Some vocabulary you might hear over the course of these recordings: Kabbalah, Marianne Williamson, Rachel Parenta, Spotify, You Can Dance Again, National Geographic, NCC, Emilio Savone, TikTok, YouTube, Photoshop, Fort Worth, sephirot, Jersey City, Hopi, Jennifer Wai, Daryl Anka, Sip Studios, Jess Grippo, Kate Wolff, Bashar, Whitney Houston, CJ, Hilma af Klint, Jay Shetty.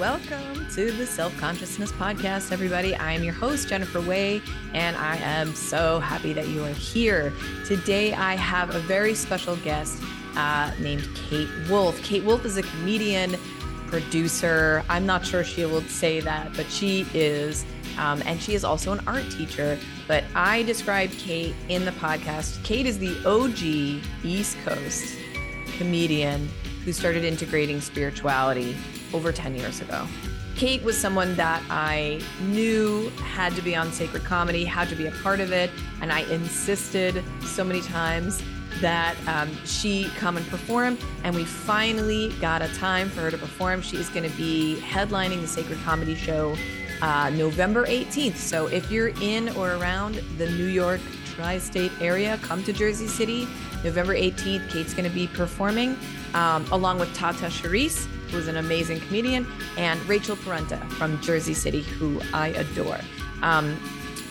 Welcome to the Self-Consciousness Podcast, everybody. I am your host, Jennifer Wai, and I am so happy that you are here. Today, I have a very special guest named Kate Wolff. Kate Wolff is a comedian, producer. I'm not sure she will say that, but she is. And she is also an art teacher, but I described Kate in the podcast. Kate is the OG East Coast comedian who started integrating spirituality over 10 years ago. Kate was someone that I knew had to be on Sacred Comedy, had to be a part of it, and I insisted so many times that she come and perform, and we finally got a time for her to perform. She is going to be headlining the Sacred Comedy show November 18th. So if you're in or around the New York tri-state area, come to Jersey City. November 18th, Kate's going to be performing along with Tata Charisse, who is an amazing comedian, and Rachel Parenta from Jersey City, who I adore.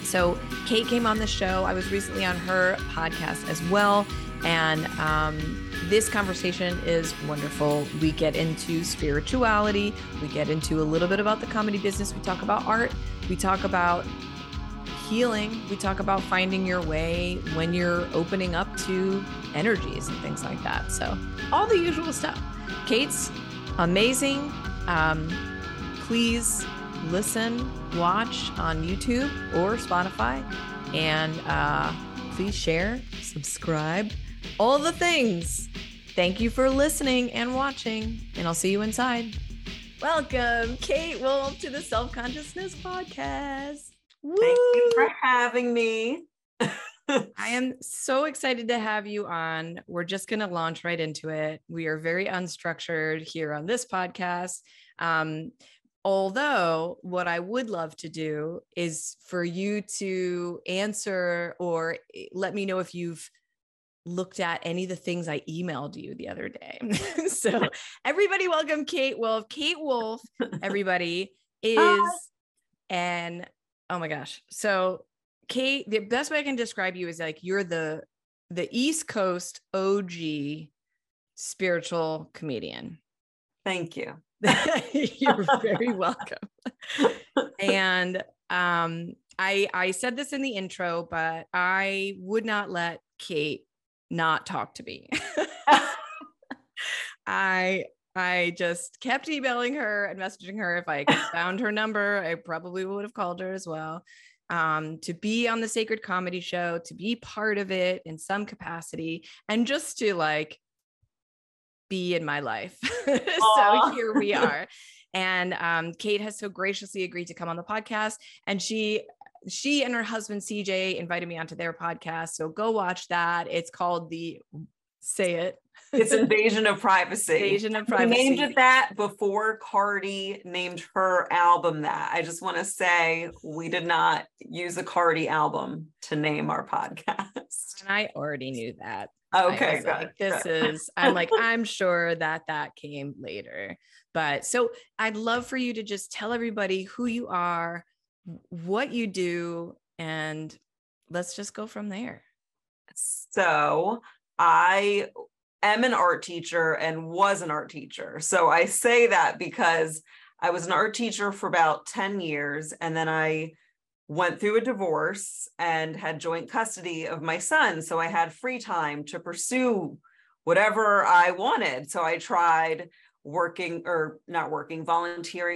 So Kate came on the show. I was recently on her podcast as well. And this conversation is wonderful. We get into spirituality. We get into a little bit about the comedy business. We talk about art. We talk about healing. We talk about finding your way when you're opening up to energies and things like that. So all the usual stuff. Kate's amazing. Please listen, watch on YouTube or Spotify, and please share, subscribe, all the things. Thank you for listening and watching, and I'll see you inside. Welcome, Kate Wolff, to the Self-Consciousness Podcast. Woo! Thank you for having me. I am so excited to have you on. We're just going to launch right into it. We are very unstructured here on this podcast. Although what I would love to do is for you to answer or let me know if you've looked at any of the things I emailed you the other day. So everybody, welcome Kate Wolff. Kate Wolff, everybody, is an, oh my gosh. So Kate, the best way I can describe you is like, you're the East Coast OG spiritual comedian. Thank you. You're very welcome. And I said this in the intro, but I would not let Kate not talk to me. I just kept emailing her and messaging her. If I found her number, I probably would have called her as well. To be on the Sacred Comedy show, to be part of it in some capacity, and just to like be in my life. So here we are. And Kate has so graciously agreed to come on the podcast, and she and her husband, CJ, invited me onto their podcast. So go watch that. It's called It's Invasion of Privacy. Invasion of Privacy. We named it that before Cardi named her album that. I just want to say we did not use a Cardi album to name our podcast. And I already knew that. Okay. I'm sure that came later, but so I'd love for you to just tell everybody who you are, what you do, and let's just go from there. So I am an art teacher and was an art teacher. So I say that because I was an art teacher for about 10 years. And then I went through a divorce and had joint custody of my son. So I had free time to pursue whatever I wanted. So I tried volunteering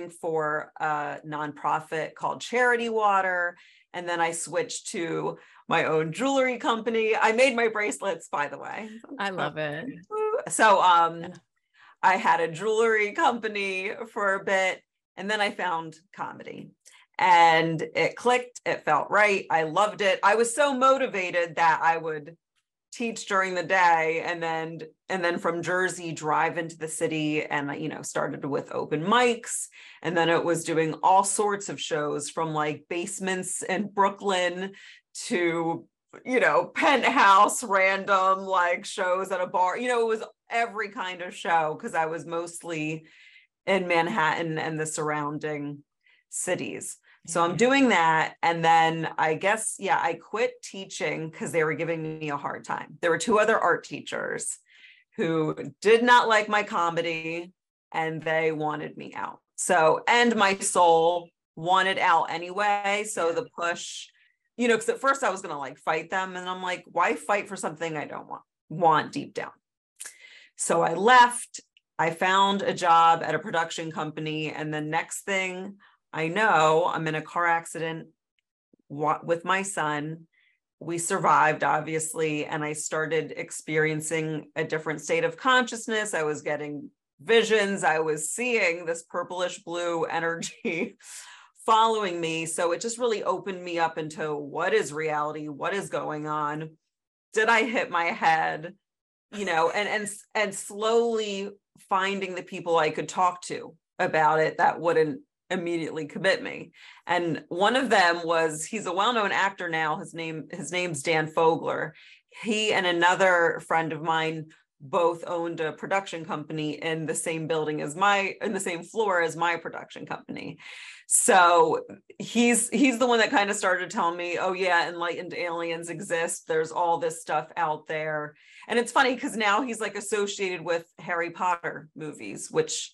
for a nonprofit called Charity Water. And then I switched to my own jewelry company. I made my bracelets, by the way. I love it. So I had a jewelry company for a bit, and then I found comedy. And it clicked. It felt right. I loved it. I was so motivated that I would teach during the day and then from Jersey drive into the city, and started with open mics, and then it was doing all sorts of shows from like basements in Brooklyn to penthouse random like shows at a bar. It was every kind of show because I was mostly in Manhattan and the surrounding cities. So I'm doing that. And then I guess, I quit teaching because they were giving me a hard time. There were two other art teachers who did not like my comedy and they wanted me out. So, and my soul wanted out anyway. So the push, you know, because at first I was going to like fight them. And I'm like, why fight for something I don't want deep down? So I left, I found a job at a production company. And the next thing I know, I'm in a car accident with my son. We survived, obviously. And I started experiencing a different state of consciousness. I was getting visions. I was seeing this purplish blue energy following me. So it just really opened me up into what is reality? What is going on? Did I hit my head? You know, and slowly finding the people I could talk to about it that wouldn't immediately commit me. And one of them was, he's a well-known actor now. His name's Dan Fogler. He and another friend of mine both owned a production company in the same building as in the same floor as my production company. So he's the one that kind of started telling me, oh yeah, enlightened aliens exist. There's all this stuff out there. And it's funny because now he's like associated with Harry Potter movies, which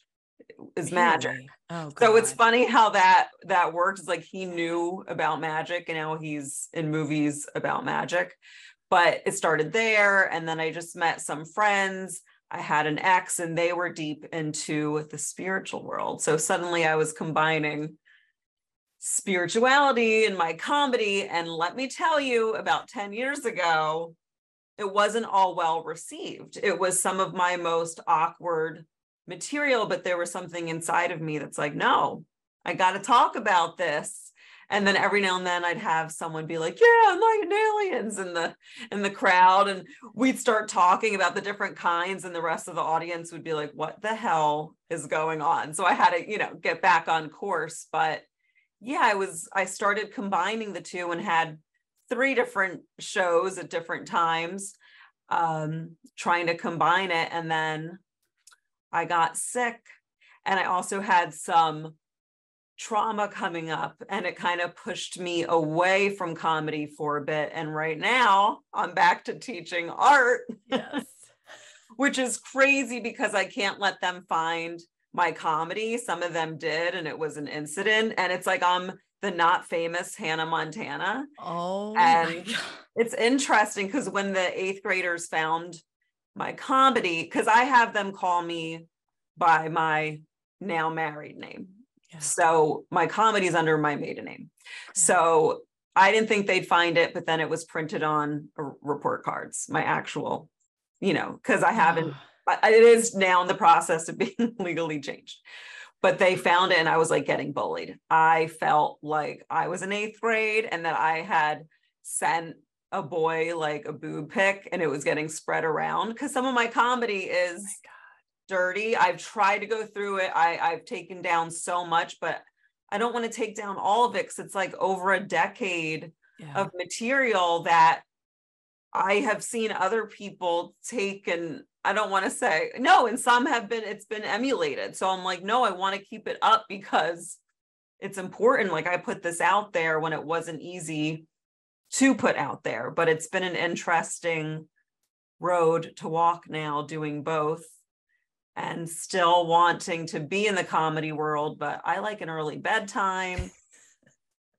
is magic. Oh, so it's funny how that works. Like he knew about magic and now he's in movies about magic. But it started there. And then I just met some friends. I had an ex and they were deep into the spiritual world. So suddenly I was combining spirituality and my comedy. And let me tell you, about 10 years ago, it wasn't all well received. It was some of my most awkward material, but there was something inside of me that's like, no, I got to talk about this. And then every now and then I'd have someone be like, yeah, enlightened aliens in the crowd. And we'd start talking about the different kinds and the rest of the audience would be like, what the hell is going on? So I had to, you know, get back on course. But yeah, I started combining the two and had 3 different shows at different times, trying to combine it. And then I got sick and I also had some trauma coming up, and it kind of pushed me away from comedy for a bit. And right now I'm back to teaching art, yes. Which is crazy because I can't let them find my comedy. Some of them did, and it was an incident. And it's like I'm the not famous Hannah Montana. Oh, and it's interesting because when the 8th graders found my comedy, because I have them call me by my now married name. Yeah. So my comedy is under my maiden name. Yeah. So I didn't think they'd find it, but then it was printed on report cards, my actual, you know, because I haven't, it is now in the process of being legally changed, but they found it. And I was like getting bullied. I felt like I was in 8th grade and that I had sent a boy like a boob pic and it was getting spread around because some of my comedy is dirty. I've tried to go through it. I've taken down so much, but I don't want to take down all of it because it's like over a decade of material that I have seen other people take. And I don't want to say no. And some have been, it's been emulated. So I'm like, no, I want to keep it up because it's important. Like I put this out there when it wasn't easy to put out there, but it's been an interesting road to walk now doing both. And still wanting to be in the comedy world, but I like an early bedtime.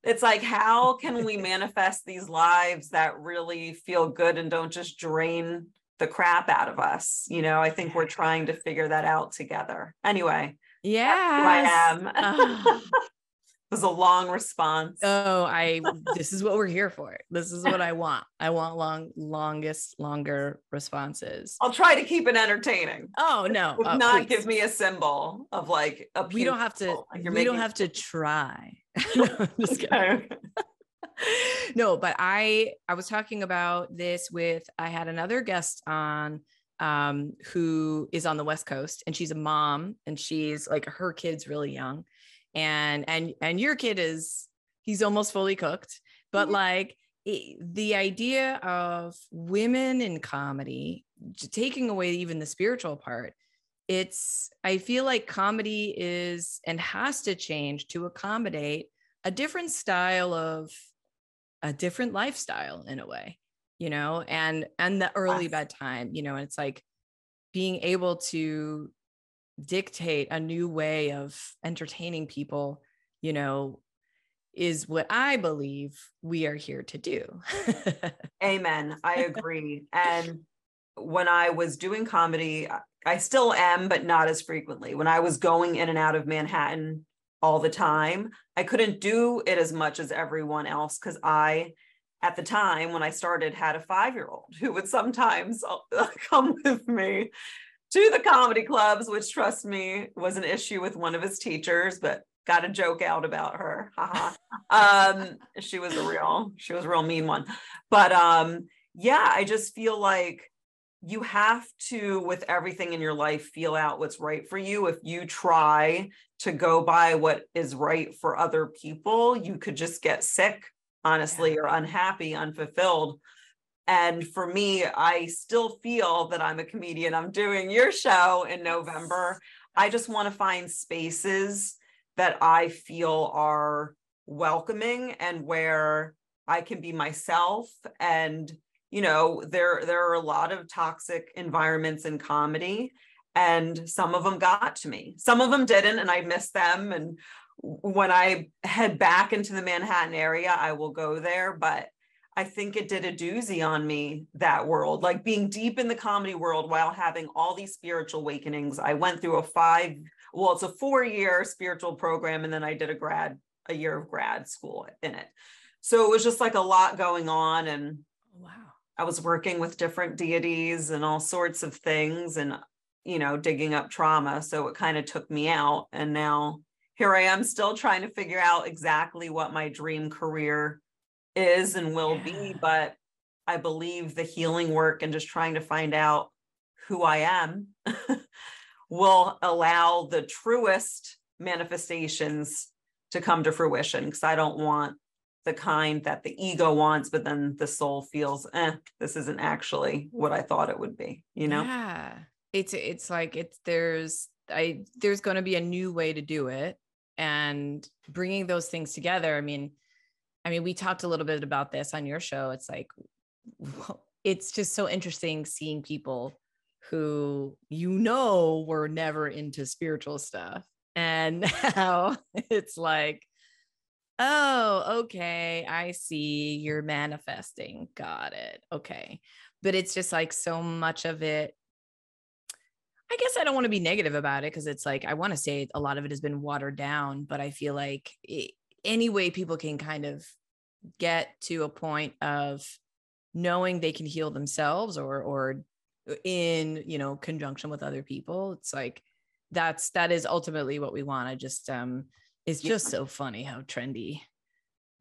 It's like, how can we manifest these lives that really feel good and don't just drain the crap out of us? You know, I think we're trying to figure that out together. Anyway, yeah, I am. It was a long response. Oh, this is what we're here for. This is what I want. I want longer responses. I'll try to keep it entertaining. Oh no. Not please. Give me a symbol of like a people. We don't have to, like we don't have to try. Just kidding. No, but I was talking about this with, I had another guest on who is on the West Coast, and she's a mom, and she's like, her kid's really young. And your kid is, he's almost fully cooked, but like the idea of women in comedy, taking away even the spiritual part, I feel like comedy is, and has to change to accommodate a different style of a different lifestyle in a way, you know, and the early bedtime, you know, and it's like being able to dictate a new way of entertaining people, you know, is what I believe we are here to do. Amen. I agree. And when I was doing comedy, I still am, but not as frequently. When I was going in and out of Manhattan all the time, I couldn't do it as much as everyone else because I, at the time when I started, had a 5-year-old who would sometimes come with me to the comedy clubs, which, trust me, was an issue with one of his teachers, but got a joke out about her. She was a real mean one. But yeah, I just feel like you have to, with everything in your life, feel out what's right for you. If you try to go by what is right for other people, you could just get sick, honestly, or unhappy, unfulfilled. And for me, I still feel that I'm a comedian. I'm doing your show in November. I just want to find spaces that I feel are welcoming and where I can be myself. And, you know, there are a lot of toxic environments in comedy, and some of them got to me. Some of them didn't, and I miss them. And when I head back into the Manhattan area, I will go there. But I think it did a doozy on me, that world, like being deep in the comedy world while having all these spiritual awakenings. I went through it's a 4-year spiritual program. And then I did a year of grad school in it. So it was just like a lot going on. And wow, I was working with different deities and all sorts of things and, you know, digging up trauma. So it kind of took me out. And now here I am still trying to figure out exactly what my dream career is and will be, but I believe the healing work and just trying to find out who I am will allow the truest manifestations to come to fruition, because I don't want the kind that the ego wants, but then the soul feels, this isn't actually what I thought it would be, you know? Yeah. There's going to be a new way to do it, and bringing those things together. I mean, we talked a little bit about this on your show. It's like, it's just so interesting seeing people who, you know, were never into spiritual stuff, and now it's like, oh, okay, I see, you're manifesting. Got it. Okay. But it's just like so much of it. I guess I don't want to be negative about it, because it's like, I want to say a lot of it has been watered down, but I feel like any way people can kind of get to a point of knowing they can heal themselves or in, you know, conjunction with other people. It's like, that is ultimately what we want. I just, it's just so funny how trendy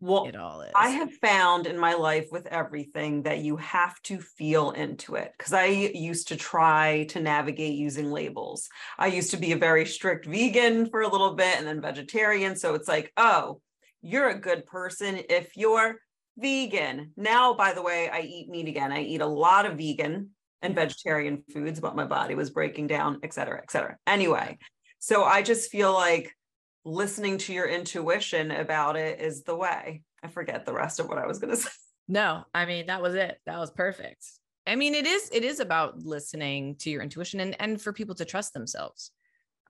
it all is. I have found in my life with everything that you have to feel into it. Cause I used to try to navigate using labels. I used to be a very strict vegan for a little bit and then vegetarian. So it's like, oh, you're a good person if you're vegan. Now, by the way, I eat meat again. I eat a lot of vegan and vegetarian foods, but my body was breaking down, et cetera, et cetera. Anyway, so I just feel like listening to your intuition about it is the way. I forget the rest of what I was going to say. No, I mean, that was it. That was perfect. I mean, it is about listening to your intuition and for people to trust themselves.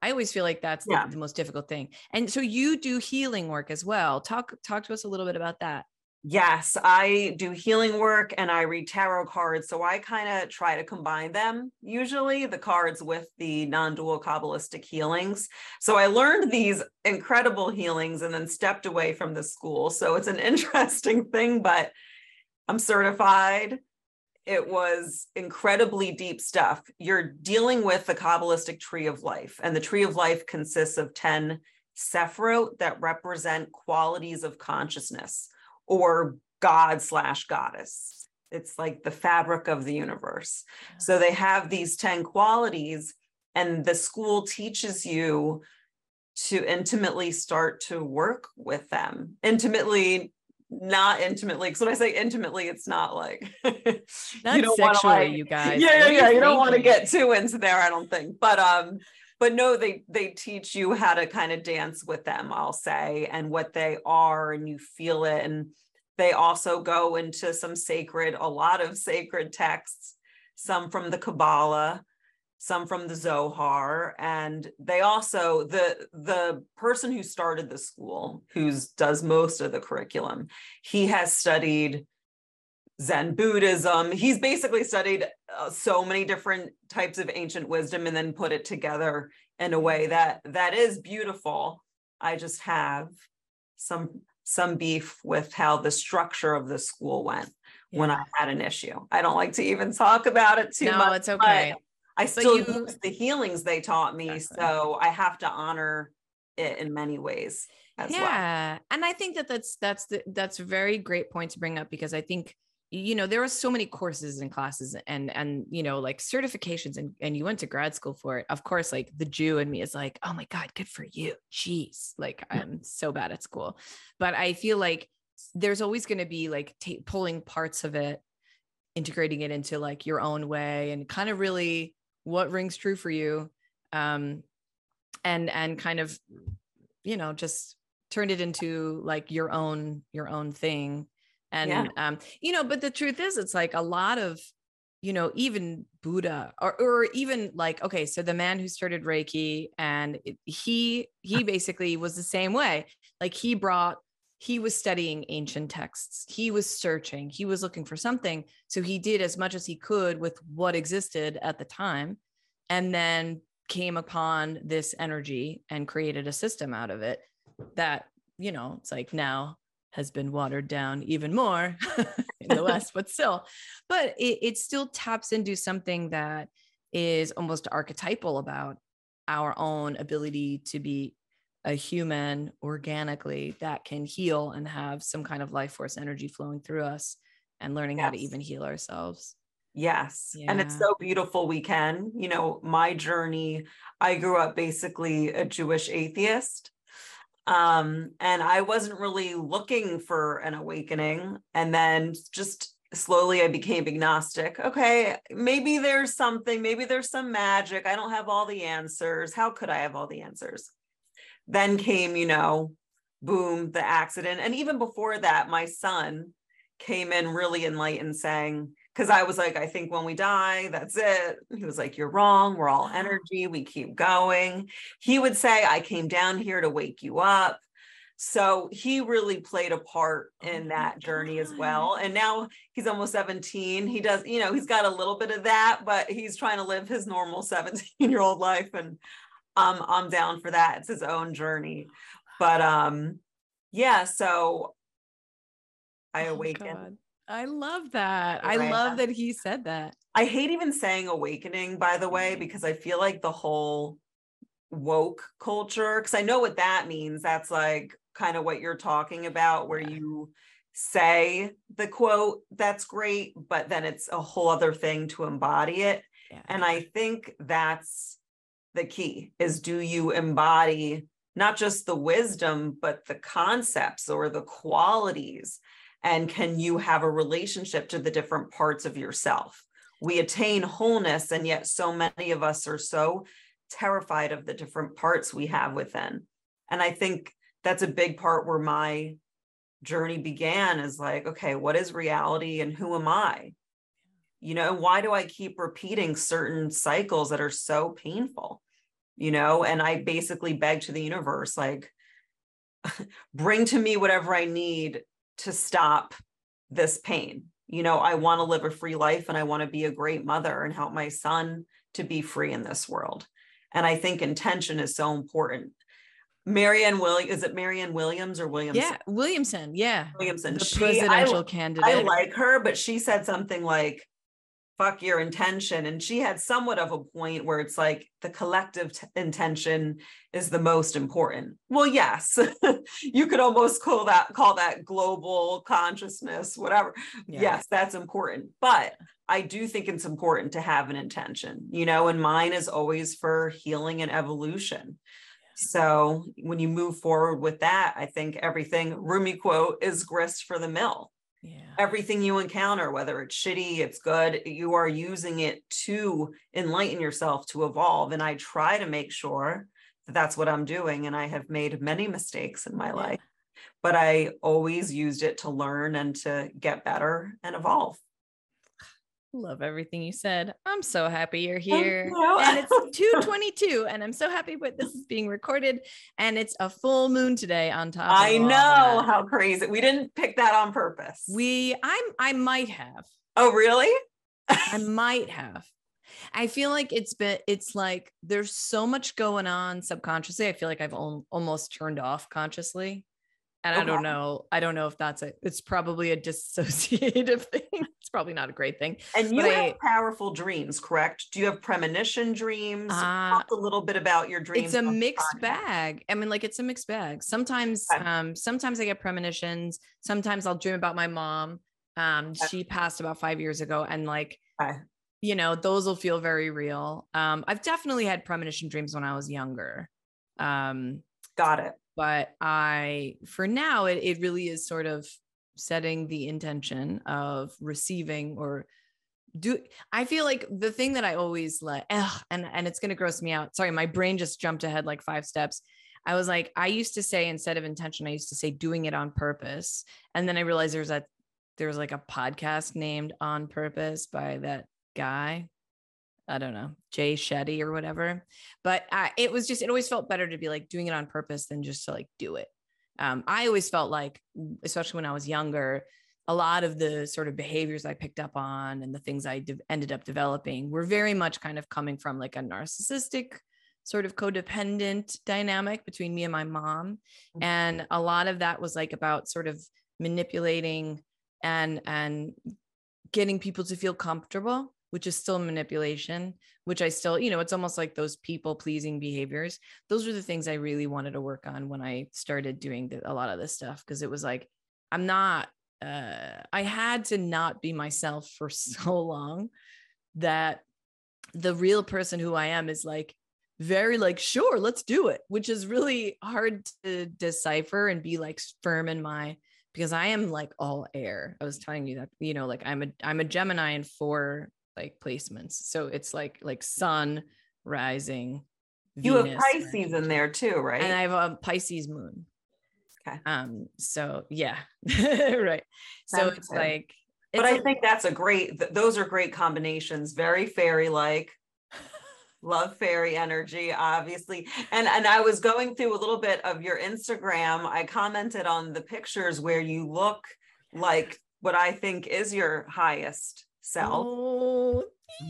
I always feel like that's the most difficult thing. And so you do healing work as well. Talk to us a little bit about that. Yes, I do healing work and I read tarot cards. So I kind of try to combine them, usually the cards with the non-dual Kabbalistic healings. So I learned these incredible healings and then stepped away from the school. So it's an interesting thing, but I'm certified. It was incredibly deep stuff. You're dealing with the Kabbalistic tree of life, and the tree of life consists of 10 sephirot that represent qualities of consciousness, or God/goddess. It's like the fabric of the universe. So they have these 10 qualities, and the school teaches you to intimately start to work with them. Not intimately. Because when I say intimately, it's not like not sexually, you guys. Yeah. You don't want to get too into there, I don't think. But no, they teach you how to kind of dance with them, I'll say, and what they are, and you feel it. And they also go into a lot of sacred texts, some from the Kabbalah, some from the Zohar. And they also, the person who started the school, who does most of the curriculum, he has studied Zen Buddhism. He's basically studied so many different types of ancient wisdom and then put it together in a way that is beautiful. I just have some beef with how the structure of the school went when I had an issue. I don't like to even talk about it too much. No, it's okay. I still use the healings they taught me. Exactly. So I have to honor it in many ways as well. Yeah. And I think that's a very great point to bring up, because I think, you know, there were so many courses and classes and, you know, like certifications and you went to grad school for it. Of course, like the Jew in me is like, oh my God, good for you. Jeez. Like I'm so bad at school, but I feel like there's always going to be like pulling parts of it, integrating it into like your own way and kind of really what rings true for you. And kind of, you know, just turned it into like your own thing. And, you know, but the truth is, it's like a lot of, you know, even Buddha or even like, okay, so the man who started Reiki and he basically was the same way. Like he was studying ancient texts. He was searching, he was looking for something. So he did as much as he could with what existed at the time, and then came upon this energy and created a system out of it that, you know, it's like now has been watered down even more in the West, but still, but it still taps into something that is almost archetypal about our own ability to be a human organically that can heal and have some kind of life force energy flowing through us and learning how to even heal ourselves. Yes. Yeah. And it's so beautiful. We can, you know, my journey, I grew up basically a Jewish atheist. And I wasn't really looking for an awakening. And then just slowly I became agnostic. Okay, maybe there's something, maybe there's some magic. I don't have all the answers. How could I have all the answers? Then came, you know, boom, the accident. And even before that, my son came in really enlightened saying, because I was like, I think when we die, that's it. He was like, you're wrong. We're all energy. We keep going. He would say, I came down here to wake you up. So he really played a part in that journey as well. And now he's almost 17. He does, you know, he's got a little bit of that, but he's trying to live his normal 17-year-old life. And I'm down for that. It's his own journey. But yeah, so I awakened. God. I love that. Right. I love that he said that. I hate even saying awakening, by the way, because I feel like the whole woke culture, because I know what that means. That's like kind of what you're talking about, where you say the quote, that's great, but then it's a whole other thing to embody it. Yeah. And I think that's the key is, do you embody not just the wisdom, but the concepts or the qualities? And can you have a relationship to the different parts of yourself? We attain wholeness, and yet so many of us are so terrified of the different parts we have within. And I think that's a big part where my journey began is like, okay, what is reality and who am I? You know, why do I keep repeating certain cycles that are so painful? You know, and I basically beg to the universe, like, bring to me whatever I need to stop this pain. You know, I want to live a free life and I want to be a great mother and help my son to be free in this world. And I think intention is so important. Marianne Williamson, is it Marianne Williams or Williamson? Yeah, Williamson. Yeah. Williamson. The presidential candidate. I like her, but she said something like, fuck your intention. And she had somewhat of a point where it's like the collective intention is the most important. Well, yes, you could almost call that global consciousness, whatever. Yeah. Yes, that's important. But I do think it's important to have an intention, you know, and mine is always for healing and evolution. So when you move forward with that, I think everything, Rumi quote, is grist for the mill. Yeah. Everything you encounter, whether it's shitty, it's good, you are using it to enlighten yourself, to evolve. And I try to make sure that that's what I'm doing. And I have made many mistakes in my life, but I always used it to learn and to get better and evolve. Love everything you said. I'm so happy you're here. And it's 2:22 and I'm so happy that this is being recorded and it's a full moon today on top of I know, how crazy. We didn't pick that on purpose. I might have. Oh, really? I might have. I feel like it's like there's so much going on subconsciously. I feel like I've almost turned off consciously. And okay. I don't know if that's it. It's probably a dissociative thing. It's probably not a great thing. And you have powerful dreams, correct? Do you have premonition dreams? Talk a little bit about your dreams. It's a mixed bag. I mean, like it's a mixed bag. Sometimes, okay. Sometimes I get premonitions. Sometimes I'll dream about my mom. Okay. She passed about 5 years ago and like, okay. You know, those will feel very real. I've definitely had premonition dreams when I was younger. Got it. But for now, it really is sort of setting the intention of receiving I feel like the thing that I always and it's going to gross me out. Sorry, my brain just jumped ahead like 5 steps. I was like, I used to say, instead of intention, I used to say doing it on purpose. And then I realized there was like a podcast named On Purpose by that guy. I don't know, Jay Shetty or whatever, but it always felt better to be like doing it on purpose than just to like do it. I always felt like, especially when I was younger, a lot of the sort of behaviors I picked up on and the things I ended up developing were very much kind of coming from like a narcissistic sort of codependent dynamic between me and my mom. And a lot of that was like about sort of manipulating and getting people to feel comfortable, which is still manipulation, which I still, you know, it's almost like those people pleasing behaviors. Those were the things I really wanted to work on when I started doing a lot of this stuff. Cause it was like, I had to not be myself for so long that the real person who I am is like, very like, sure, let's do it, which is really hard to decipher and be like firm in my, because I am like all air. I was telling you that, you know, like I'm a Gemini in 4 like placements. So it's like sun rising. You Venus, have Pisces right? in there too, right? And I have a Pisces moon. Okay. So yeah. Right. So that's it's good. Like, it's but I think that's a great, those are great combinations. Very fairy-like. Love fairy energy, obviously. And I was going through a little bit of your Instagram. I commented on the pictures where you look like what I think is your highest self. Oh.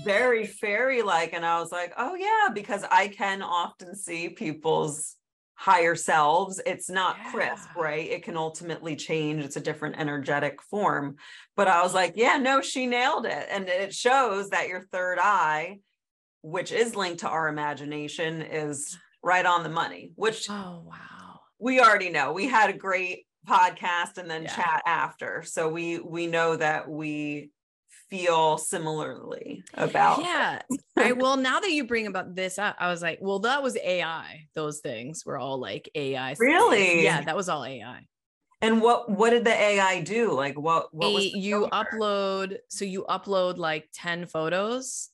Very fairy-like. And I was like, oh yeah, because I can often see people's higher selves. It's not crisp, right? It can ultimately change. It's a different energetic form. But I was like, yeah, no, she nailed it. And it shows that your third eye, which is linked to our imagination, is right on the money, which oh wow, we already know. We had a great podcast and then chat after. So we know that we feel similarly about I will, now that you bring about this up, I was like, well, that was AI. Those things were all like AI. Really? Yeah, that was all AI. And what did the AI do? Like what was you upload? So you upload like 10 photos.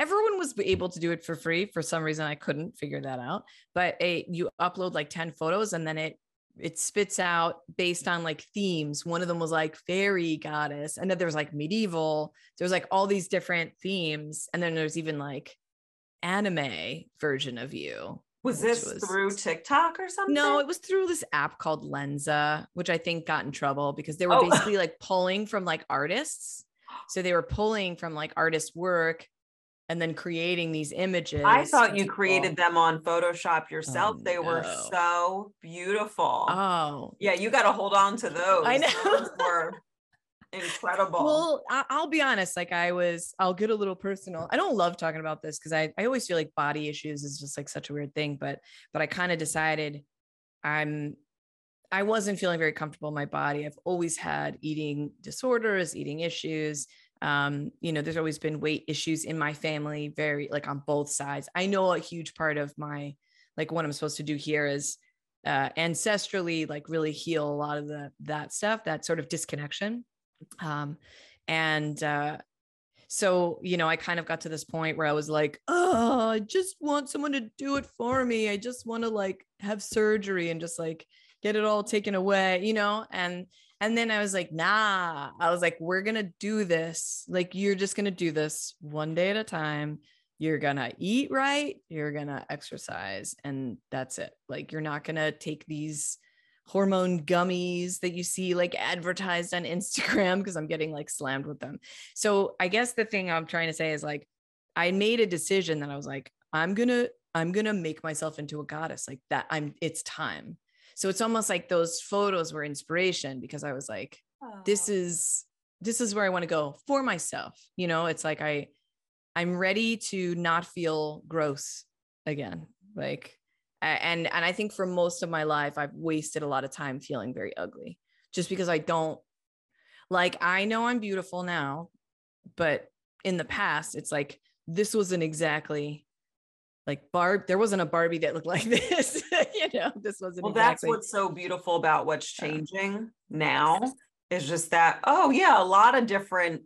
Everyone was able to do it for free. For some reason, I couldn't figure that out. But you upload like 10 photos and then it spits out based on like themes. One of them was like fairy goddess. And then there was like medieval. There's like all these different themes. And then there's even like anime version of you. Was this through TikTok or something? No, it was through this app called Lenza, which I think got in trouble because they were basically like pulling from like artists. So they were pulling from like artist work and then creating these images. I thought you created them on Photoshop yourself. Oh, they were so beautiful. Oh. Yeah, you got to hold on to those. I know. Those were incredible. Well, I'll be honest. Like I'll get a little personal. I don't love talking about this because I always feel like body issues is just like such a weird thing. But I kind of decided I wasn't feeling very comfortable in my body. I've always had eating disorders, eating issues. You know, there's always been weight issues in my family, very like on both sides. I know a huge part of my, like what I'm supposed to do here is, ancestrally, like really heal a lot of that stuff, that sort of disconnection. So, you know, I kind of got to this point where I was like, oh, I just want someone to do it for me. I just want to like have surgery and just like get it all taken away, you know? And And then I was like, nah, I was like, we're going to do this. Like, you're just going to do this one day at a time. You're going to eat right. You're going to exercise. And that's it. Like, you're not going to take these hormone gummies that you see like advertised on Instagram, because I'm getting like slammed with them. So I guess the thing I'm trying to say is like, I made a decision that I was like, I'm going to make myself into a goddess like that. It's time. So it's almost like those photos were inspiration, because I was like, aww, this is where I want to go for myself. You know, it's like, I'm ready to not feel gross again. Like, and I think for most of my life, I've wasted a lot of time feeling very ugly, just because I don't like, I know I'm beautiful now, but in the past, it's like, this wasn't exactly like there wasn't a Barbie that looked like this, you know, this wasn't. Well, exactly. That's what's so beautiful about what's changing now is just that, oh yeah, a lot of different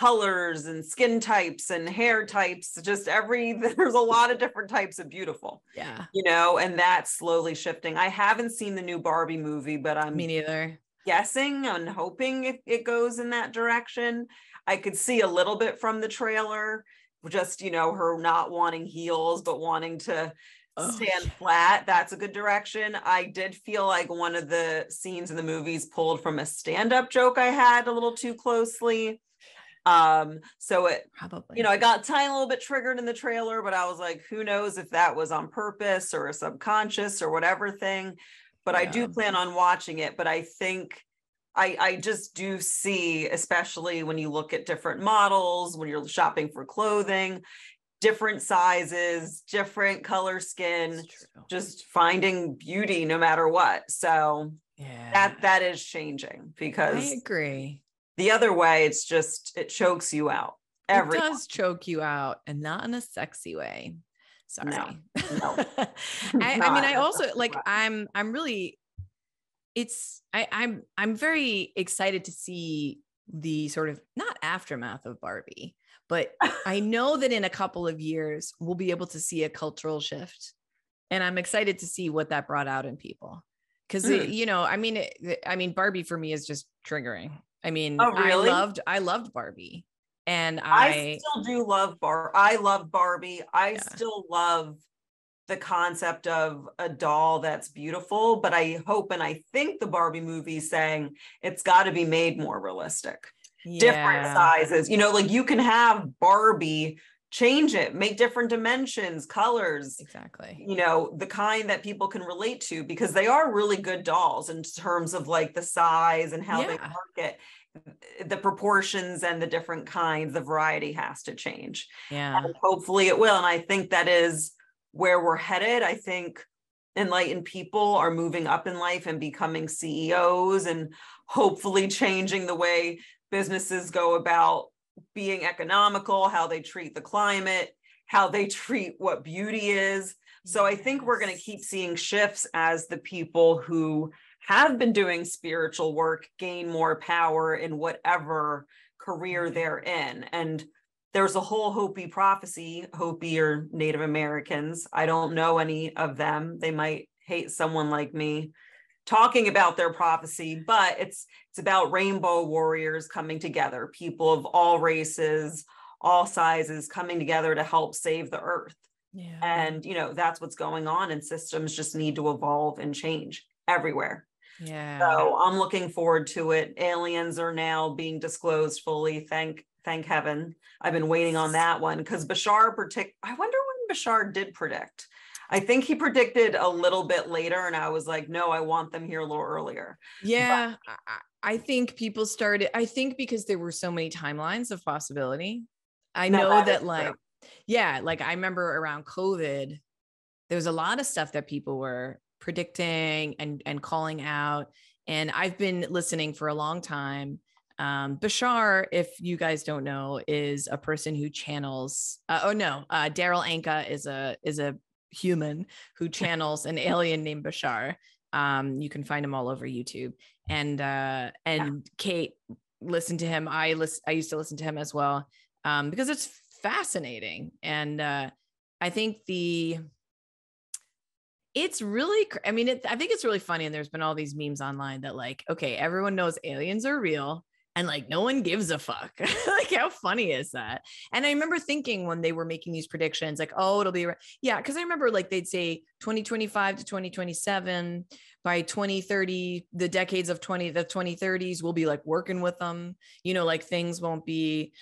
colors and skin types and hair types, just there's a lot of different types of beautiful, yeah, you know, and that's slowly shifting. I haven't seen the new Barbie movie, but I'm me neither. Guessing and hoping it goes in that direction. I could see a little bit from the trailer, just, you know, her not wanting heels, but wanting to stand flat. That's a good direction. I did feel like one of the scenes in the movies pulled from a stand-up joke I had a little too closely. So it probably, you know, I got a little bit triggered in the trailer, but I was like, who knows if that was on purpose or a subconscious or whatever thing. But yeah. I do plan on watching it. But I think I just do see, especially when you look at different models, when you're shopping for clothing, different sizes, different color skin, just finding beauty no matter what. So yeah, that is changing, because I agree. The other way, it's just, it chokes you out. It does choke you out, and not in a sexy way. Sorry. No. I mean, I also like, I'm really, I'm very excited to see the sort of not aftermath of Barbie, but I know that in a couple of years we'll be able to see a cultural shift, and I'm excited to see what that brought out in people. Cause it, you know, I mean, Barbie for me is just triggering. I mean, oh, really? I loved Barbie, and I still do love Barbie. I love Barbie. I still love the concept of a doll that's beautiful, but I hope, and I think the Barbie movie is saying it's got to be made more realistic, different sizes, you know, like you can have Barbie, change it, make different dimensions, colors, exactly, you know, the kind that people can relate to, because they are really good dolls in terms of like the size and how they market the proportions and the different kinds. The variety has to change, and hopefully it will. And I think that is where we're headed. I think enlightened people are moving up in life and becoming CEOs, and hopefully changing the way businesses go about being economical, how they treat the climate, how they treat what beauty is. So I think we're going to keep seeing shifts as the people who have been doing spiritual work gain more power in whatever career they're in. And there's a whole Hopi prophecy. Hopi are Native Americans. I don't know any of them. They might hate someone like me talking about their prophecy, but it's about rainbow warriors coming together, people of all races, all sizes coming together to help save the earth. Yeah. And, you know, that's what's going on, and systems just need to evolve and change everywhere. Yeah. So I'm looking forward to it. Aliens are now being disclosed fully. Thank heaven. I've been waiting on that one, because Bashar I wonder when Bashar did predict. I think he predicted a little bit later, and I was like, no, I want them here a little earlier. Yeah. But I think people started because there were so many timelines of possibility. I know that like, true. Yeah, like I remember around COVID, there was a lot of stuff that people were predicting and calling out. And I've been listening for a long time. Bashar, if you guys don't know, is a person who channels, Daryl Anka is a human who channels an alien named Bashar. You can find him all over YouTube. And Kate listened to him. I used to listen to him as well, because it's fascinating. And I think It's really, I think it's really funny. And there's been all these memes online that like, okay, everyone knows aliens are real and like, no one gives a fuck. Like, how funny is that? And I remember thinking when they were making these predictions, like, oh, it'll be, yeah. Cause I remember like, they'd say 2025 to 2027 by 2030, the decades of the 2030s, we'll be like working with them, you know, like things won't be,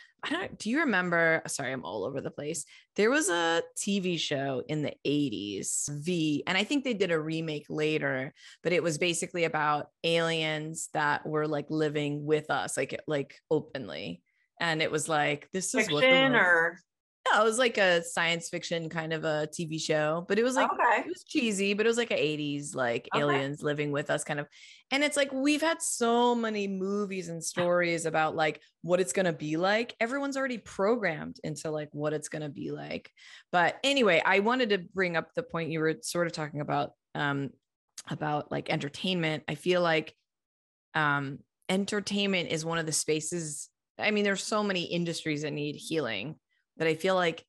do you remember? Sorry, I'm all over the place. There was a TV show in the 80s, and I think they did a remake later, but it was basically about aliens that were like living with us, like openly. And it was like, this is it was like a science fiction kind of a TV show, but it was like, it was cheesy, but it was like an 80s, like aliens living with us kind of. And it's like, we've had so many movies and stories about like what it's going to be like. Everyone's already programmed into like what it's going to be like. But anyway, I wanted to bring up the point you were sort of talking about like entertainment. I feel like, entertainment is one of the spaces. I mean, there's so many industries that need healing, but I feel like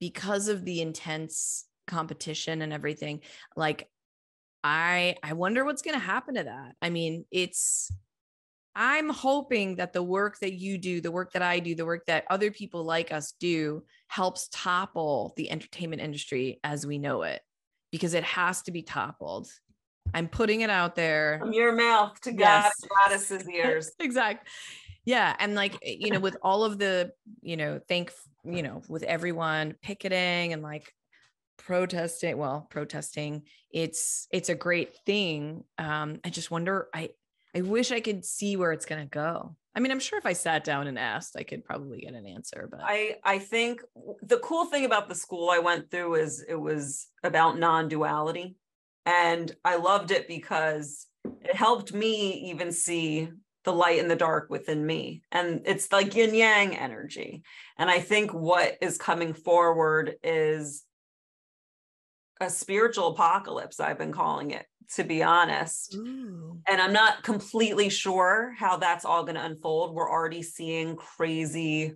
because of the intense competition and everything, like I wonder what's going to happen to that. I mean, I'm hoping that the work that you do, the work that I do, the work that other people like us do helps topple the entertainment industry as we know it, because it has to be toppled. I'm putting it out there. From your mouth to God's goddess's ears. Exactly. Yeah. And like, you know, with all of the, you know, with everyone picketing and like protesting, it's a great thing. I just wonder, I wish I could see where it's going to go. I mean, I'm sure if I sat down and asked, I could probably get an answer, but I think the cool thing about the school I went through is it was about non-duality, and I loved it because it helped me even see the light and the dark within me. And it's like yin yang energy. And I think what is coming forward is a spiritual apocalypse, I've been calling it, to be honest. Ooh. And I'm not completely sure how that's all going to unfold. We're already seeing crazy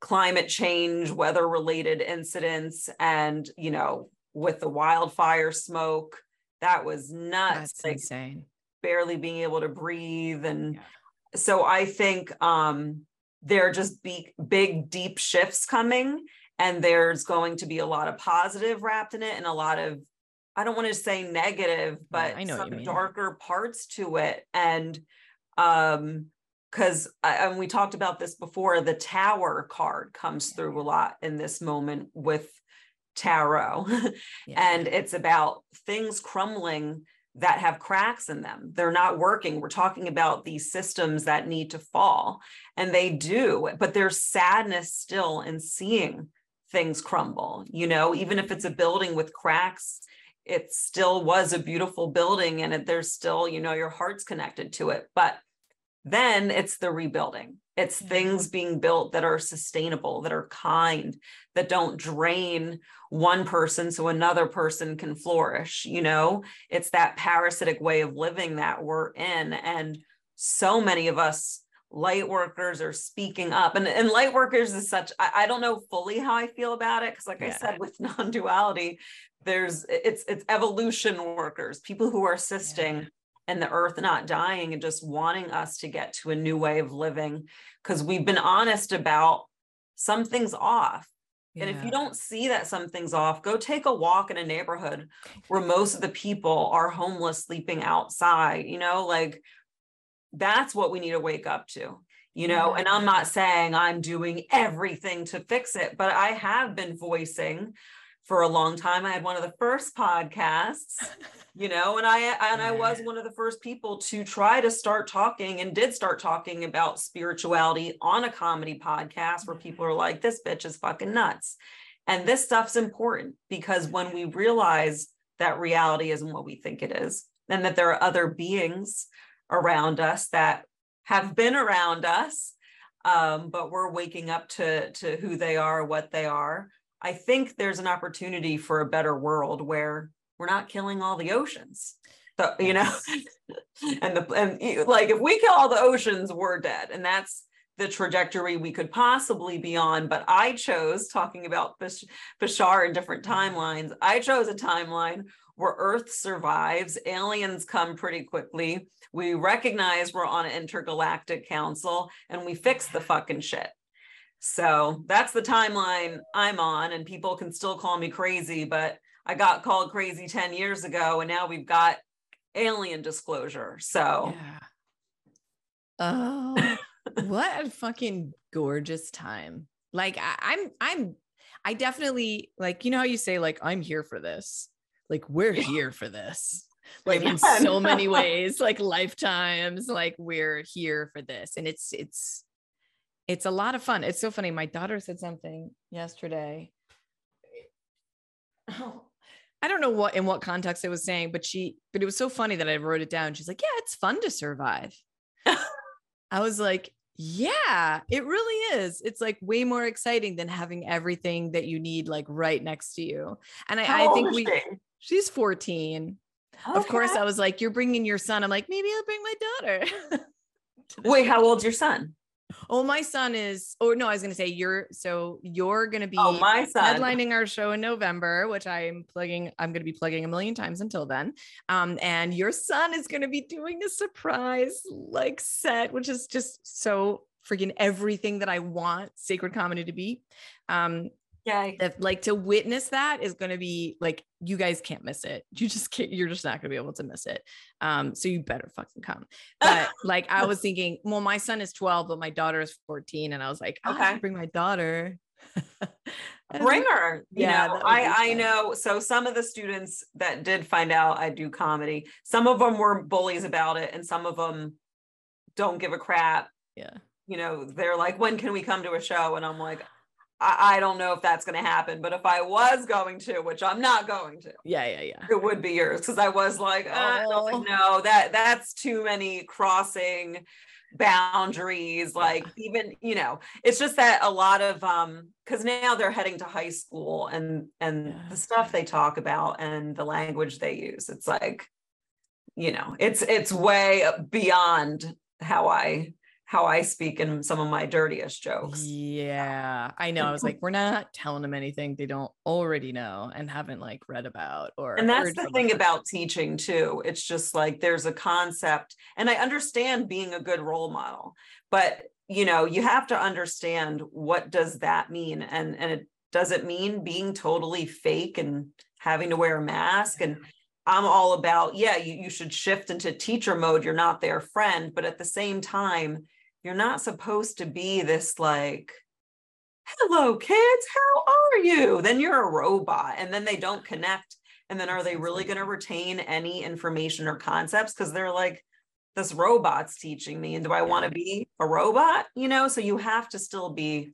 climate change, weather related incidents. And, you know, with the wildfire smoke, that was nuts. That's insane. Barely being able to breathe. And so I think there are just big, deep shifts coming, and there's going to be a lot of positive wrapped in it and a lot of, I don't want to say negative, but I know some darker parts to it. And because we talked about this before, the Tower card comes through a lot in this moment with tarot. And it's about things crumbling that have cracks in them. They're not working. We're talking about these systems that need to fall, and they do, but there's sadness still in seeing things crumble. You know, even if it's a building with cracks, it still was a beautiful building, and there's still, you know, your heart's connected to it. But then it's the rebuilding. It's things being built that are sustainable, that are kind, that don't drain one person so another person can flourish. You know, it's that parasitic way of living that we're in. And so many of us light workers are speaking up. And light workers is such, I don't know fully how I feel about it, because like I said, with non-duality, it's evolution workers, people who are assisting and the earth not dying, and just wanting us to get to a new way of living, because we've been honest about something's off. And if you don't see that something's off, go take a walk in a neighborhood where most of the people are homeless, sleeping outside. You know, like that's what we need to wake up to, you know. And I'm not saying I'm doing everything to fix it, but I have been voicing for a long time. I had one of the first podcasts, you know, and I was one of the first people to try to start talking, and did start talking about spirituality on a comedy podcast, where people are like, this bitch is fucking nuts. And this stuff's important, because when we realize that reality isn't what we think it is, and that there are other beings around us that have been around us, but we're waking up to who they are, what they are. I think there's an opportunity for a better world where we're not killing all the oceans. So, you know, and like, if we kill all the oceans, we're dead. And that's the trajectory we could possibly be on. But I chose, talking about Bashar in different timelines, I chose a timeline where Earth survives. Aliens come pretty quickly. We recognize we're on an intergalactic council and we fix the fucking shit. So that's the timeline I'm on, and people can still call me crazy, but I got called crazy 10 years ago and now we've got alien disclosure. So yeah. Oh, what a fucking gorgeous time. Like I definitely, like, you know how you say, like, I'm here for this. Like, we're here for this. Like, in so many ways, like lifetimes, like we're here for this. And it's a lot of fun. It's so funny. My daughter said something yesterday. Oh, I don't know in what context it was saying, but it was so funny that I wrote it down. She's like, yeah, it's fun to survive. I was like, yeah, it really is. It's like way more exciting than having everything that you need, like right next to you. And I think she's 14. Okay. Of course I was like, you're bringing your son. I'm like, maybe I'll bring my daughter. Wait, how old's your son? Oh, my son is, oh no, I was going to say you're going to be headlining our show in November, which I'm going to be plugging a million times until then. And your son is going to be doing a surprise like set, which is just so freaking everything that I want Sacred Comedy to be. Yeah. Like to witness that is going to be like, you guys can't miss it. You just can't, you're just not going to be able to miss it. So you better fucking come. But like, I was thinking, well, my son is 12, but my daughter is 14. And I was like, okay, I'll bring my daughter. Bring her. You know, I know. So some of the students that did find out I do comedy, some of them were bullies about it. And some of them don't give a crap. Yeah. You know, they're like, when can we come to a show? And I'm like, I don't know if that's going to happen, but if I was going to, which I'm not going to, yeah, it would be yours, because I was like, no, that's too many crossing boundaries. Like, even, you know, it's just that a lot of because now they're heading to high school and the stuff they talk about and the language they use, it's like, you know, it's way beyond how I speak in some of my dirtiest jokes. Yeah, I know. I was like, we're not telling them anything they don't already know and haven't like read about or. And that's the thing about teaching too. It's just like, there's a concept, and I understand being a good role model, but you know, you have to understand what does that mean? And it doesn't mean being totally fake and having to wear a mask. And I'm all about, you should shift into teacher mode. You're not their friend, but at the same time, you're not supposed to be this like, hello kids, how are you? Then you're a robot, and then they don't connect. And then are they really going to retain any information or concepts? Because they're like, this robot's teaching me, and do I want to be a robot? You know, so you have to still be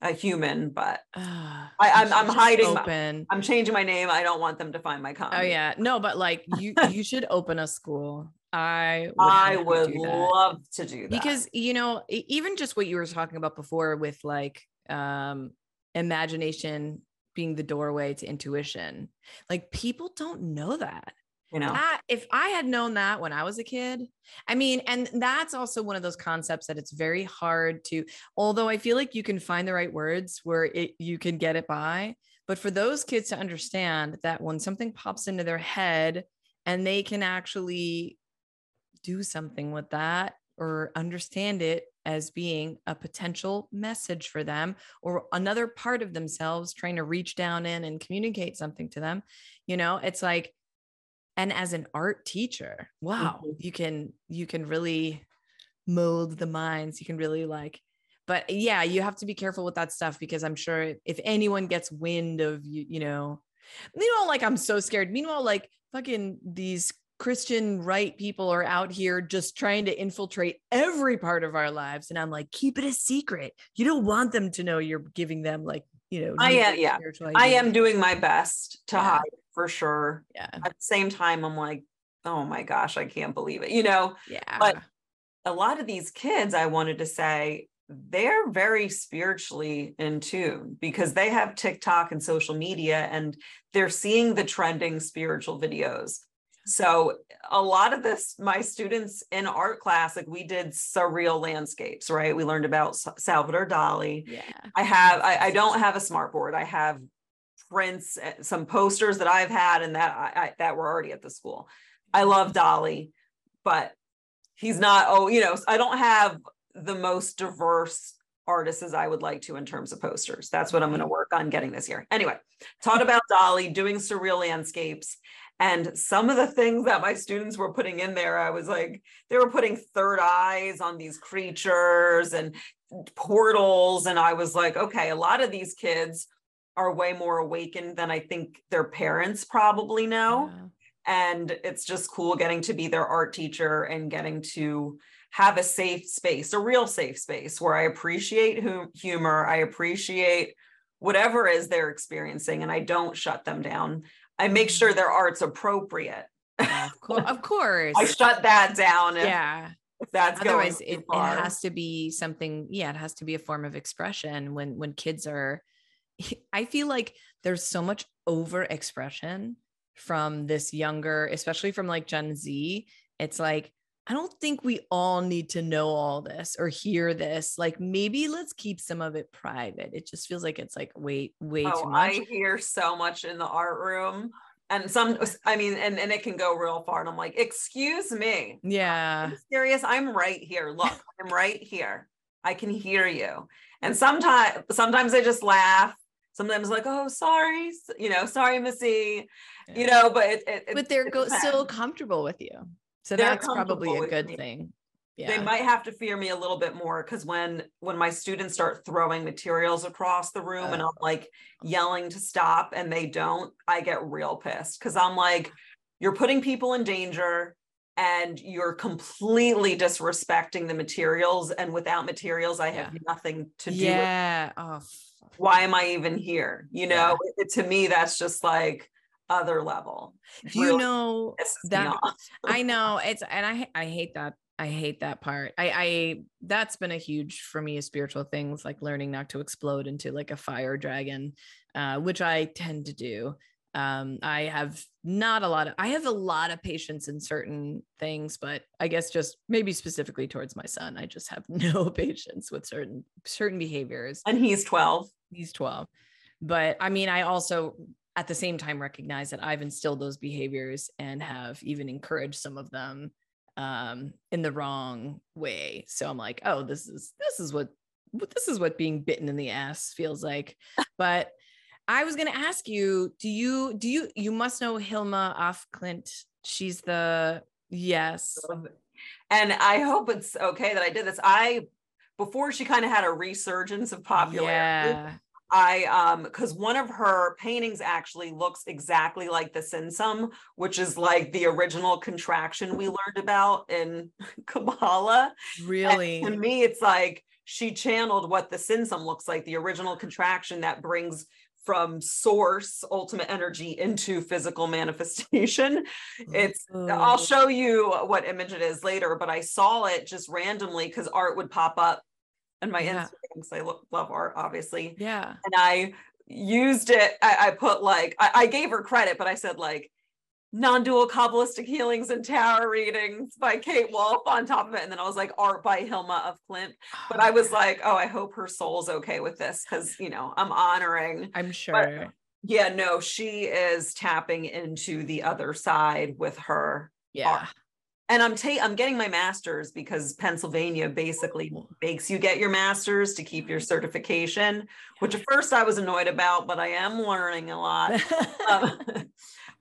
a human, but I'm hiding. I'm changing my name. I don't want them to find my comedy. Oh yeah, no, but like you should open a school. I would love to do that, because, you know, even just what you were talking about before with like imagination being the doorway to intuition, like people don't know that. You know, if I had known that when I was a kid, I mean, and that's also one of those concepts that it's very hard to, although I feel like you can find the right words where you can get it by, but for those kids to understand that when something pops into their head and they can actually do something with that or understand it as being a potential message for them or another part of themselves trying to reach down in and communicate something to them, you know, it's like, and as an art teacher, wow, mm-hmm. you can really mold the minds. You can really like, but yeah, you have to be careful with that stuff, because I'm sure if anyone gets wind of you, you know, meanwhile, like, I'm so scared. Meanwhile, like, fucking these Christian right people are out here just trying to infiltrate every part of our lives. And I'm like, keep it a secret. You don't want them to know you're giving them like, you know, I am doing my best to hide. For sure. Yeah. At the same time, I'm like, oh my gosh, I can't believe it. You know, yeah. But a lot of these kids, I wanted to say, they're very spiritually in tune, because they have TikTok and social media, and they're seeing the trending spiritual videos. So a lot of this, my students in art class, like we did surreal landscapes, right? We learned about Salvador Dali. Yeah. I don't have a smart board. I have prints, some posters that I've had and that that were already at the school. I love Dali, but he's not, I don't have the most diverse artists as I would like to in terms of posters. That's what I'm going to work on getting this year. Anyway, taught about Dali, doing surreal landscapes. And some of the things that my students were putting in there, I was like, they were putting third eyes on these creatures and portals. And I was like, okay, a lot of these kids are way more awakened than I think their parents probably know. Yeah. And it's just cool getting to be their art teacher and getting to have a safe space, a real safe space where I appreciate humor. I appreciate whatever is they're experiencing and I don't shut them down. I make sure their art's appropriate. Yeah, of course. I shut that down. If that's otherwise going too far. It has to be something. Yeah. It has to be a form of expression when kids are, I feel like there's so much overexpression from this younger, especially from like Gen Z. It's like, I don't think we all need to know all this or hear this. Like maybe let's keep some of it private. It just feels like it's like way too much. I hear so much in the art room and and it can go real far. And I'm like, excuse me. Yeah. I'm serious. I'm right here. Look, I'm right here. I can hear you. And sometimes I just laugh. Sometimes like, oh, sorry, sorry, Missy, yeah. But but they're so comfortable with you. So that's probably a good thing. Yeah. They might have to fear me a little bit more because when my students start throwing materials across the room and I'm like yelling to stop and they don't, I get real pissed because I'm like, you're putting people in danger and you're completely disrespecting the materials. And without materials, I have nothing to do with. Oh, why am I even here? To me, that's just like, other level. Do you know that? I know it's, and I hate that. I hate that part. That's been a huge for me, spiritual things like learning not to explode into like a fire dragon, which I tend to do. I have a lot of patience in certain things, but I guess just maybe specifically towards my son, I just have no patience with certain behaviors. And he's 12. But I mean, I also at the same time recognize that I've instilled those behaviors and have even encouraged some of them in the wrong way. So I'm like, oh, this is what being bitten in the ass feels like. But I was going to ask you, you must know Hilma af Klint. She's yes. And I hope it's okay that I did this. Before she kind of had a resurgence of popularity, because one of her paintings actually looks exactly like the Sinsum, which is like the original contraction we learned about in Kabbalah. Really? And to me, it's like she channeled what the Sinsum looks like, the original contraction that brings from source ultimate energy into physical manifestation. I'll show you what image it is later, but I saw it just randomly because art would pop up. And my Instagram, because I love art, obviously. Yeah. And I used it. I put like, I gave her credit, but I said like non-dual Kabbalistic healings and tarot readings by Kate Wolff on top of it. And then I was like art by Hilma af Klint. But I was like, oh, I hope her soul's okay with this. Cause I'm honoring. I'm sure. But she is tapping into the other side with her art. And I'm getting my master's because Pennsylvania basically makes you get your master's to keep your certification, which at first I was annoyed about, but I am learning a lot.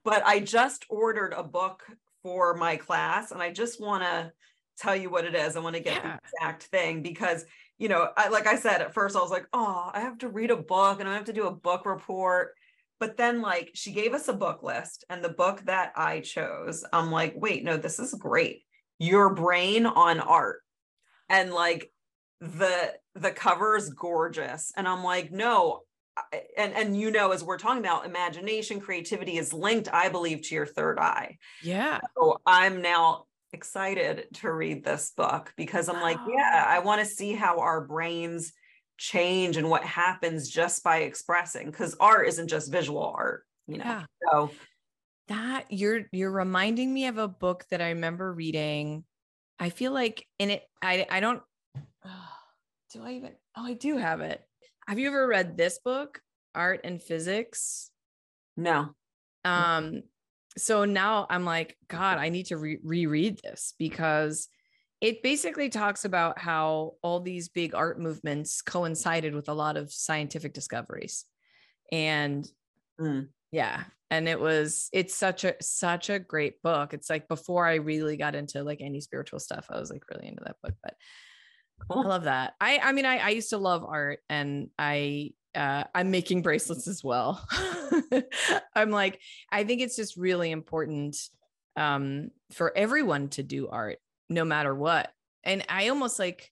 But I just ordered a book for my class and I just want to tell you what it is. I want to get the exact thing because, like I said, at first I was like, oh, I have to read a book and I have to do a book report. But then like she gave us a book list and the book that I chose, I'm like, wait, no, this is great. Your Brain on Art. And like the cover is gorgeous. And I'm like, no. And as we're talking about imagination, creativity is linked, I believe, to your third eye. Yeah. So I'm now excited to read this book because I'm like, I want to see how our brains change and what happens just by expressing, because art isn't just visual art, So that you're reminding me of a book that I remember reading. I feel like in it, I do have it. Have you ever read this book, Art and Physics? No. So now I'm like, God, I need to reread this, because it basically talks about how all these big art movements coincided with a lot of scientific discoveries. And yeah. And it's such a great book. It's like, before I really got into like any spiritual stuff, I was like really into that book, but cool. I love that. I mean, I used to love art, and I'm making bracelets as well. I'm like, I think it's just really important for everyone to do art, no matter what. And I almost like,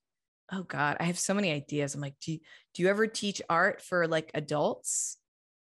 oh God, I have so many ideas. I'm like, do you ever teach art for like adults?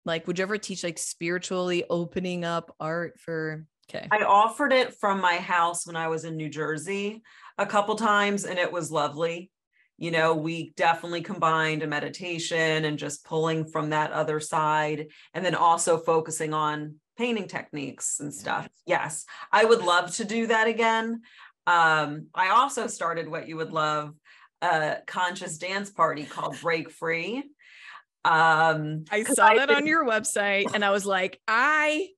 Like, would you ever teach like spiritually opening up art for, okay. I offered it from my house when I was in New Jersey a couple times, and it was lovely. You know, we definitely combined a meditation and just pulling from that other side, and then also focusing on painting techniques and stuff. Yes, I would love to do that again. I also started what you would love, a conscious dance party called Break Free. I saw that on your website, and I was like, I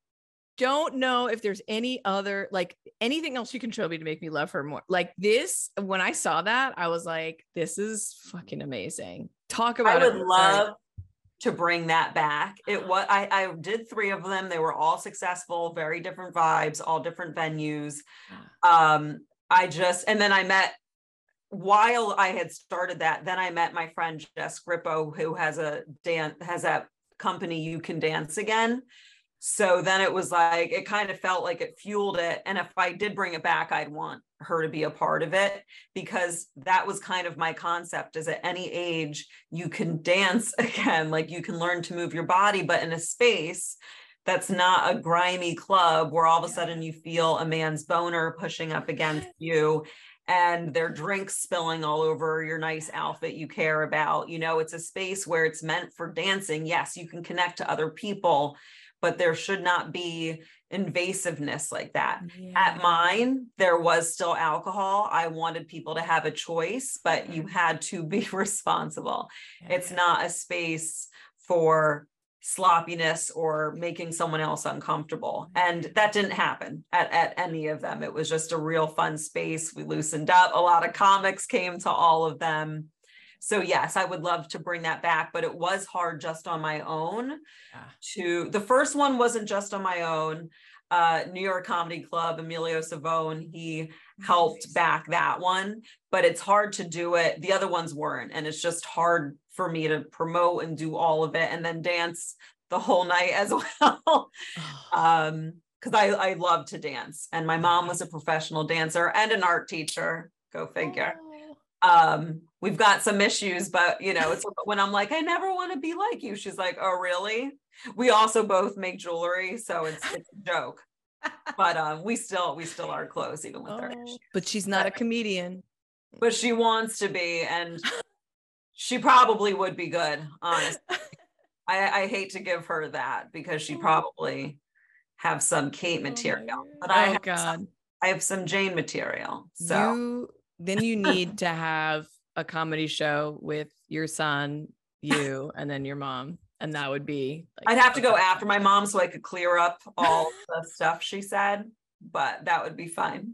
don't know if there's any other, like anything else you can show me to make me love her more. Like this, when I saw that, I was like, this is fucking amazing. Talk about it. I would love to bring that back. I did 3 of them. They were all successful, very different vibes, all different venues. And then I met, while I had started that, then I met my friend, Jess Grippo, who has that company, You Can Dance Again. So then it was like, it kind of felt like it fueled it. And if I did bring it back, I'd want her to be a part of it, because that was kind of my concept, is at any age, you can dance again. Like, you can learn to move your body, but in a space that's not a grimy club where all of a sudden you feel a man's boner pushing up against you and their drinks spilling all over your nice outfit you care about. You know, it's a space where it's meant for dancing. Yes, you can connect to other people, but there should not be invasiveness like that. Yeah. At mine, there was still alcohol. I wanted people to have a choice, but you had to be responsible. Yeah. It's not a space for sloppiness or making someone else uncomfortable. And that didn't happen at any of them. It was just a real fun space. We loosened up. A lot of comics came to all of them. So yes, I would love to bring that back, but it was hard just on my own. The first one wasn't just on my own. New York Comedy Club, Emilio Savone, he helped back that one, but it's hard to do it. The other ones weren't, and it's just hard for me to promote and do all of it and then dance the whole night as well. Because I love to dance, and my mom was a professional dancer and an art teacher. Go figure. We've got some issues, but you know, it's when I'm like, I never want to be like you. She's like, oh, really? We also both make jewelry. So it's a joke, but, we still are close even with her issues. But she's not a comedian, but she wants to be, and she probably would be good. Honestly, I hate to give her that, because she probably have some Kate material, but I have some Jane material. So then you need to have a comedy show with your son, you, and then your mom. And that would be like, I'd have to go after my mom so I could clear up all the stuff she said, but that would be fun.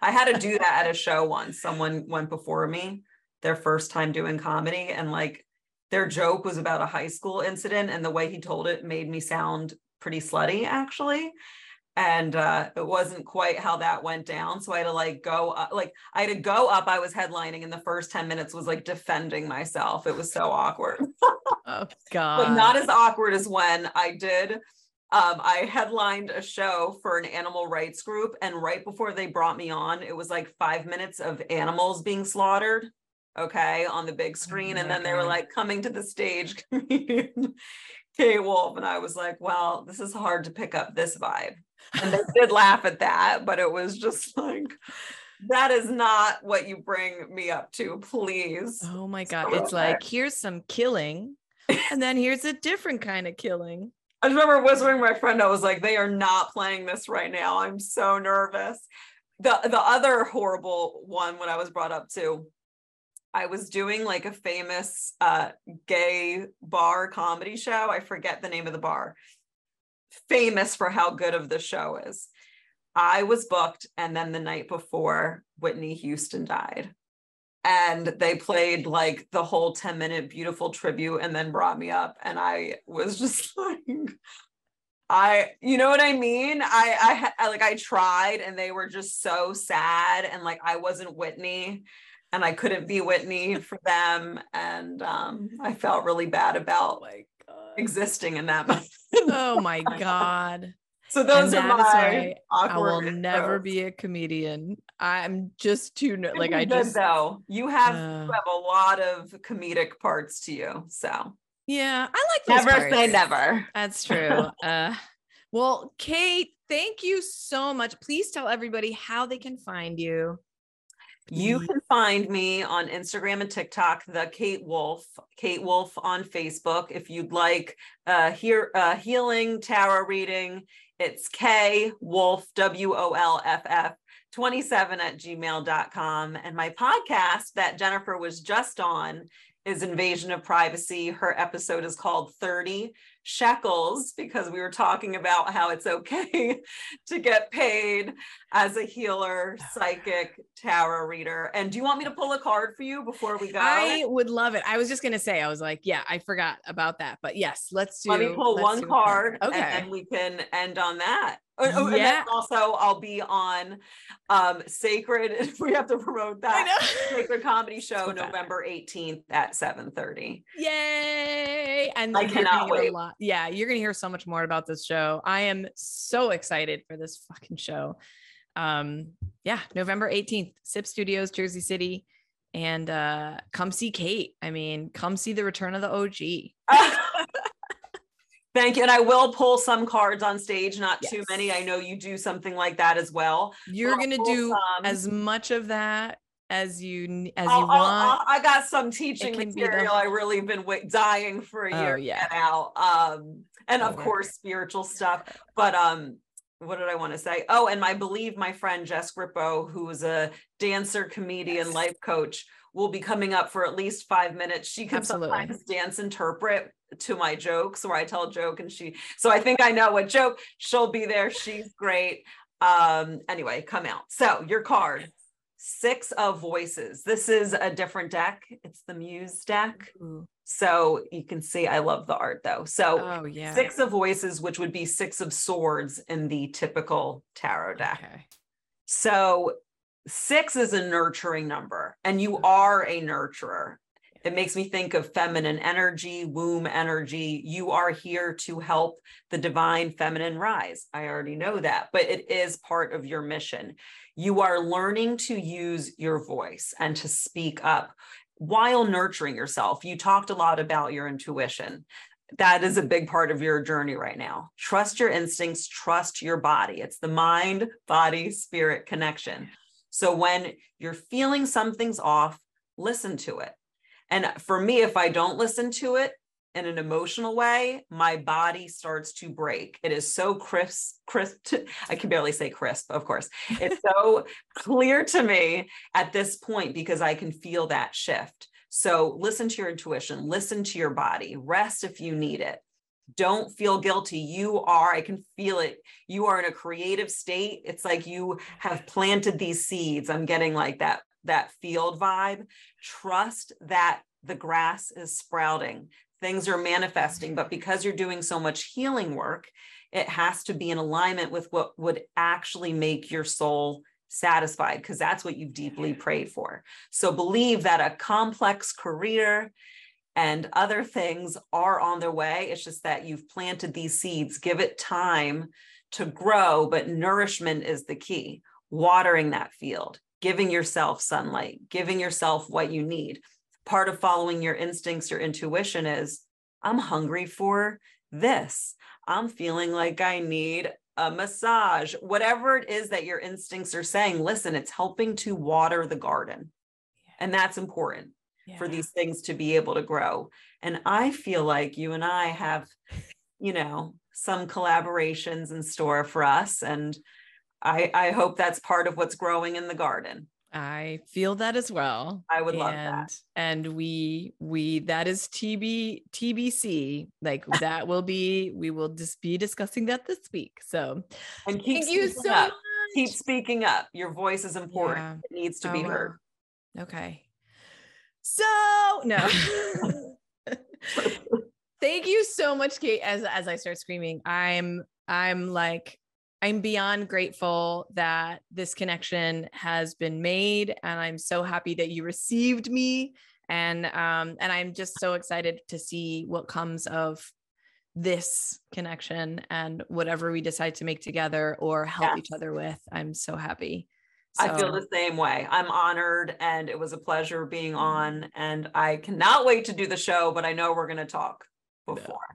I had to do that at a show once. Someone went before me, their first time doing comedy, and like their joke was about a high school incident, and the way he told it made me sound pretty slutty, actually. And it wasn't quite how that went down. So I had to like go up, I was headlining, and the first 10 minutes was like defending myself. It was so awkward. Oh God. But not as awkward as when I did. I headlined a show for an animal rights group, and right before they brought me on, it was like 5 minutes of animals being slaughtered. Okay. On the big screen. And then they were like, coming to the stage, Kate Wolff. And I was like, well, this is hard to pick up this vibe. And they did laugh at that, but it was just like, that is not what you bring me up to, please. Oh my God. It's like, here's some killing, and then here's a different kind of killing. I remember whispering to my friend, I was like, they are not playing this right now. I'm so nervous. The other horrible one, when I was brought up to, I was doing like a famous gay bar comedy show. I forget the name of the bar. famous for how good of the show is. I was booked, and then the night before, Whitney Houston died. And they played like the whole 10-minute beautiful tribute and then brought me up. And I was just like, you know what I mean? I tried, and they were just so sad. And like, I wasn't Whitney, and I couldn't be Whitney for them. And I felt really bad about like existing in that moment. Oh my God. So those are my awkward. I will never be a comedian. I'm just too like I just though. You have a lot of comedic parts to you. So yeah, I like never parts. Say never. That's true. Well, Kate, thank you so much. Please tell everybody how they can find you. You can find me on Instagram and TikTok, the Kate Wolff on Facebook. If you'd like healing tarot reading, it's K Wolff, WOLFF 27 @gmail.com. And my podcast that Jennifer was just on is Invasion of Privacy. Her episode is called 30 Shekels, because we were talking about how it's okay to get paid as a healer, psychic, tarot reader. And do you want me to pull a card for you before we go? I would love it. I was just going to say, I was like, yeah, I forgot about that, but yes, let me pull one card. Okay. And then we can end on that. Oh, yeah. And then also I'll be on Sacred, if we have to promote that, Sacred Comedy Show, so November 18th at 7:30. Yay. And I cannot wait. Yeah, you're going to hear so much more about this show. I am so excited for this fucking show. Yeah, November 18th, Sip Studios, Jersey City. And come see Kate. I mean, come see the return of the OG. Thank you. And I will pull some cards on stage, not too many. I know you do something like that as well. You're going to do as much of that as you want. I got some teaching material. I really have been dying for a year now. And of course, spiritual stuff. But what did I want to say? Oh, and I believe my friend Jess Grippo, who is a dancer, comedian, life coach, will be coming up for at least 5 minutes. She can sometimes dance interpret to my jokes, where I tell a joke and so I think I know what joke. She'll be there. She's great. Anyway, come out. So your card, Six of Voices. This is a different deck. It's the Muse deck. Ooh. So you can see, I love the art though. So Six of Voices, which would be Six of Swords in the typical tarot deck. Okay. So 6 is a nurturing number, and you are a nurturer. It makes me think of feminine energy, womb energy. You are here to help the divine feminine rise. I already know that, but it is part of your mission. You are learning to use your voice and to speak up while nurturing yourself. You talked a lot about your intuition. That is a big part of your journey right now. Trust your instincts, trust your body. It's the mind, body, spirit connection. So when you're feeling something's off, listen to it. And for me, if I don't listen to it in an emotional way, my body starts to break. It is so crisp. I can barely say crisp, of course. It's so clear to me at this point, because I can feel that shift. So listen to your intuition, listen to your body, rest if you need it. Don't feel guilty. I can feel it. You are in a creative state. It's like you have planted these seeds. I'm getting like that field vibe. Trust that the grass is sprouting. Things are manifesting, but because you're doing so much healing work, it has to be in alignment with what would actually make your soul satisfied, because that's what you've deeply prayed for. So believe that a complex career and other things are on their way. It's just that you've planted these seeds. Give it time to grow, but nourishment is the key. Watering that field, giving yourself sunlight, giving yourself what you need. Part of following your instincts, your intuition is, I'm hungry for this. I'm feeling like I need a massage. Whatever it is that your instincts are saying, listen, it's helping to water the garden. And that's important for these things to be able to grow. And I feel like you and I have, some collaborations in store for us. And I hope that's part of what's growing in the garden. I feel that as well. I would love that. And we that is TBC. Like that will be, we will just be discussing that this week. So, and keep thank you so up. Much. Keep speaking up. Your voice is important. Yeah. It needs to be heard. Okay. So no. Thank you so much, Kate. As I start screaming, I'm beyond grateful that this connection has been made, and I'm so happy that you received me, and I'm just so excited to see what comes of this connection and whatever we decide to make together or help each other with. I'm so happy. So. I feel the same way. I'm honored, and it was a pleasure being on, and I cannot wait to do the show, but I know we're going to talk.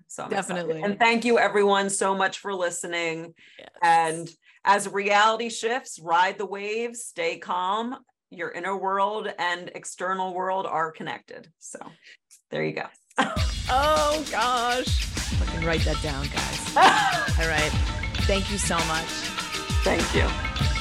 So definitely excited. And thank you everyone so much for listening. Yes. And as reality shifts, ride the waves, stay calm. Your inner world and external world are connected, so there you go. Oh gosh, I can write that down, guys. All right, thank you so much. Thank you.